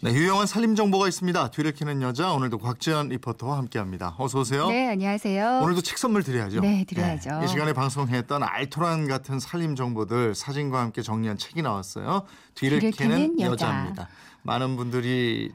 네, 유용한 살림 정보가 있습니다. 뒤를 캐는 여자, 오늘도 곽지연 리포터와 함께합니다. 어서 오세요. 네, 안녕하세요. 오늘도 책 선물 드려야죠. 네, 드려야죠. 네, 이 시간에 방송했던 알토란 같은 살림 정보들 사진과 함께 정리한 책이 나왔어요. 뒤를 캐는 여자입니다. 많은 분들이